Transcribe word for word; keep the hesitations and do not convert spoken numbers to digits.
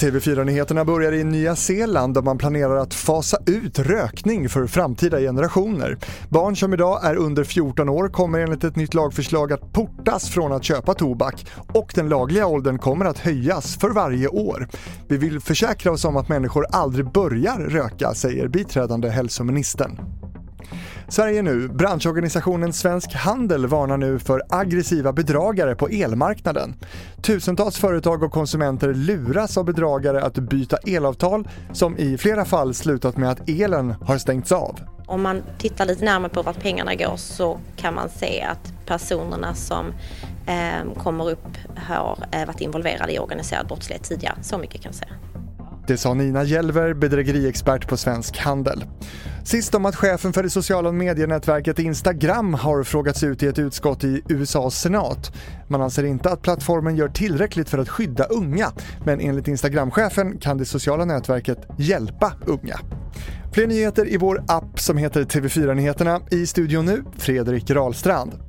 T V fyra-nyheterna börjar i Nya Zeeland där man planerar att fasa ut rökning för framtida generationer. Barn som idag är under fjorton år kommer enligt ett nytt lagförslag att portas från att köpa tobak och den lagliga åldern kommer att höjas för varje år. Vi vill försäkra oss om att människor aldrig börjar röka, säger biträdande hälsoministern. Sverige nu. Branschorganisationen Svensk Handel varnar nu för aggressiva bedragare på elmarknaden. Tusentals företag och konsumenter luras av bedragare att byta elavtal som i flera fall slutat med att elen har stängts av. Om man tittar lite närmare på vart pengarna går så kan man se att personerna som eh, kommer upp har varit involverade i organiserad brottslighet tidigare. Så mycket kan jag säga. Det sa Nina Hjelver, bedrägeriexpert på Svensk Handel. Sist om att chefen för det sociala medienätverket Instagram har frågats ut i ett utskott i U S As senat. Man anser inte att plattformen gör tillräckligt för att skydda unga, men enligt Instagram-chefen kan det sociala nätverket hjälpa unga. Fler nyheter i vår app som heter T V fyra-nyheterna. I studion nu, Fredrik Rahlstrand.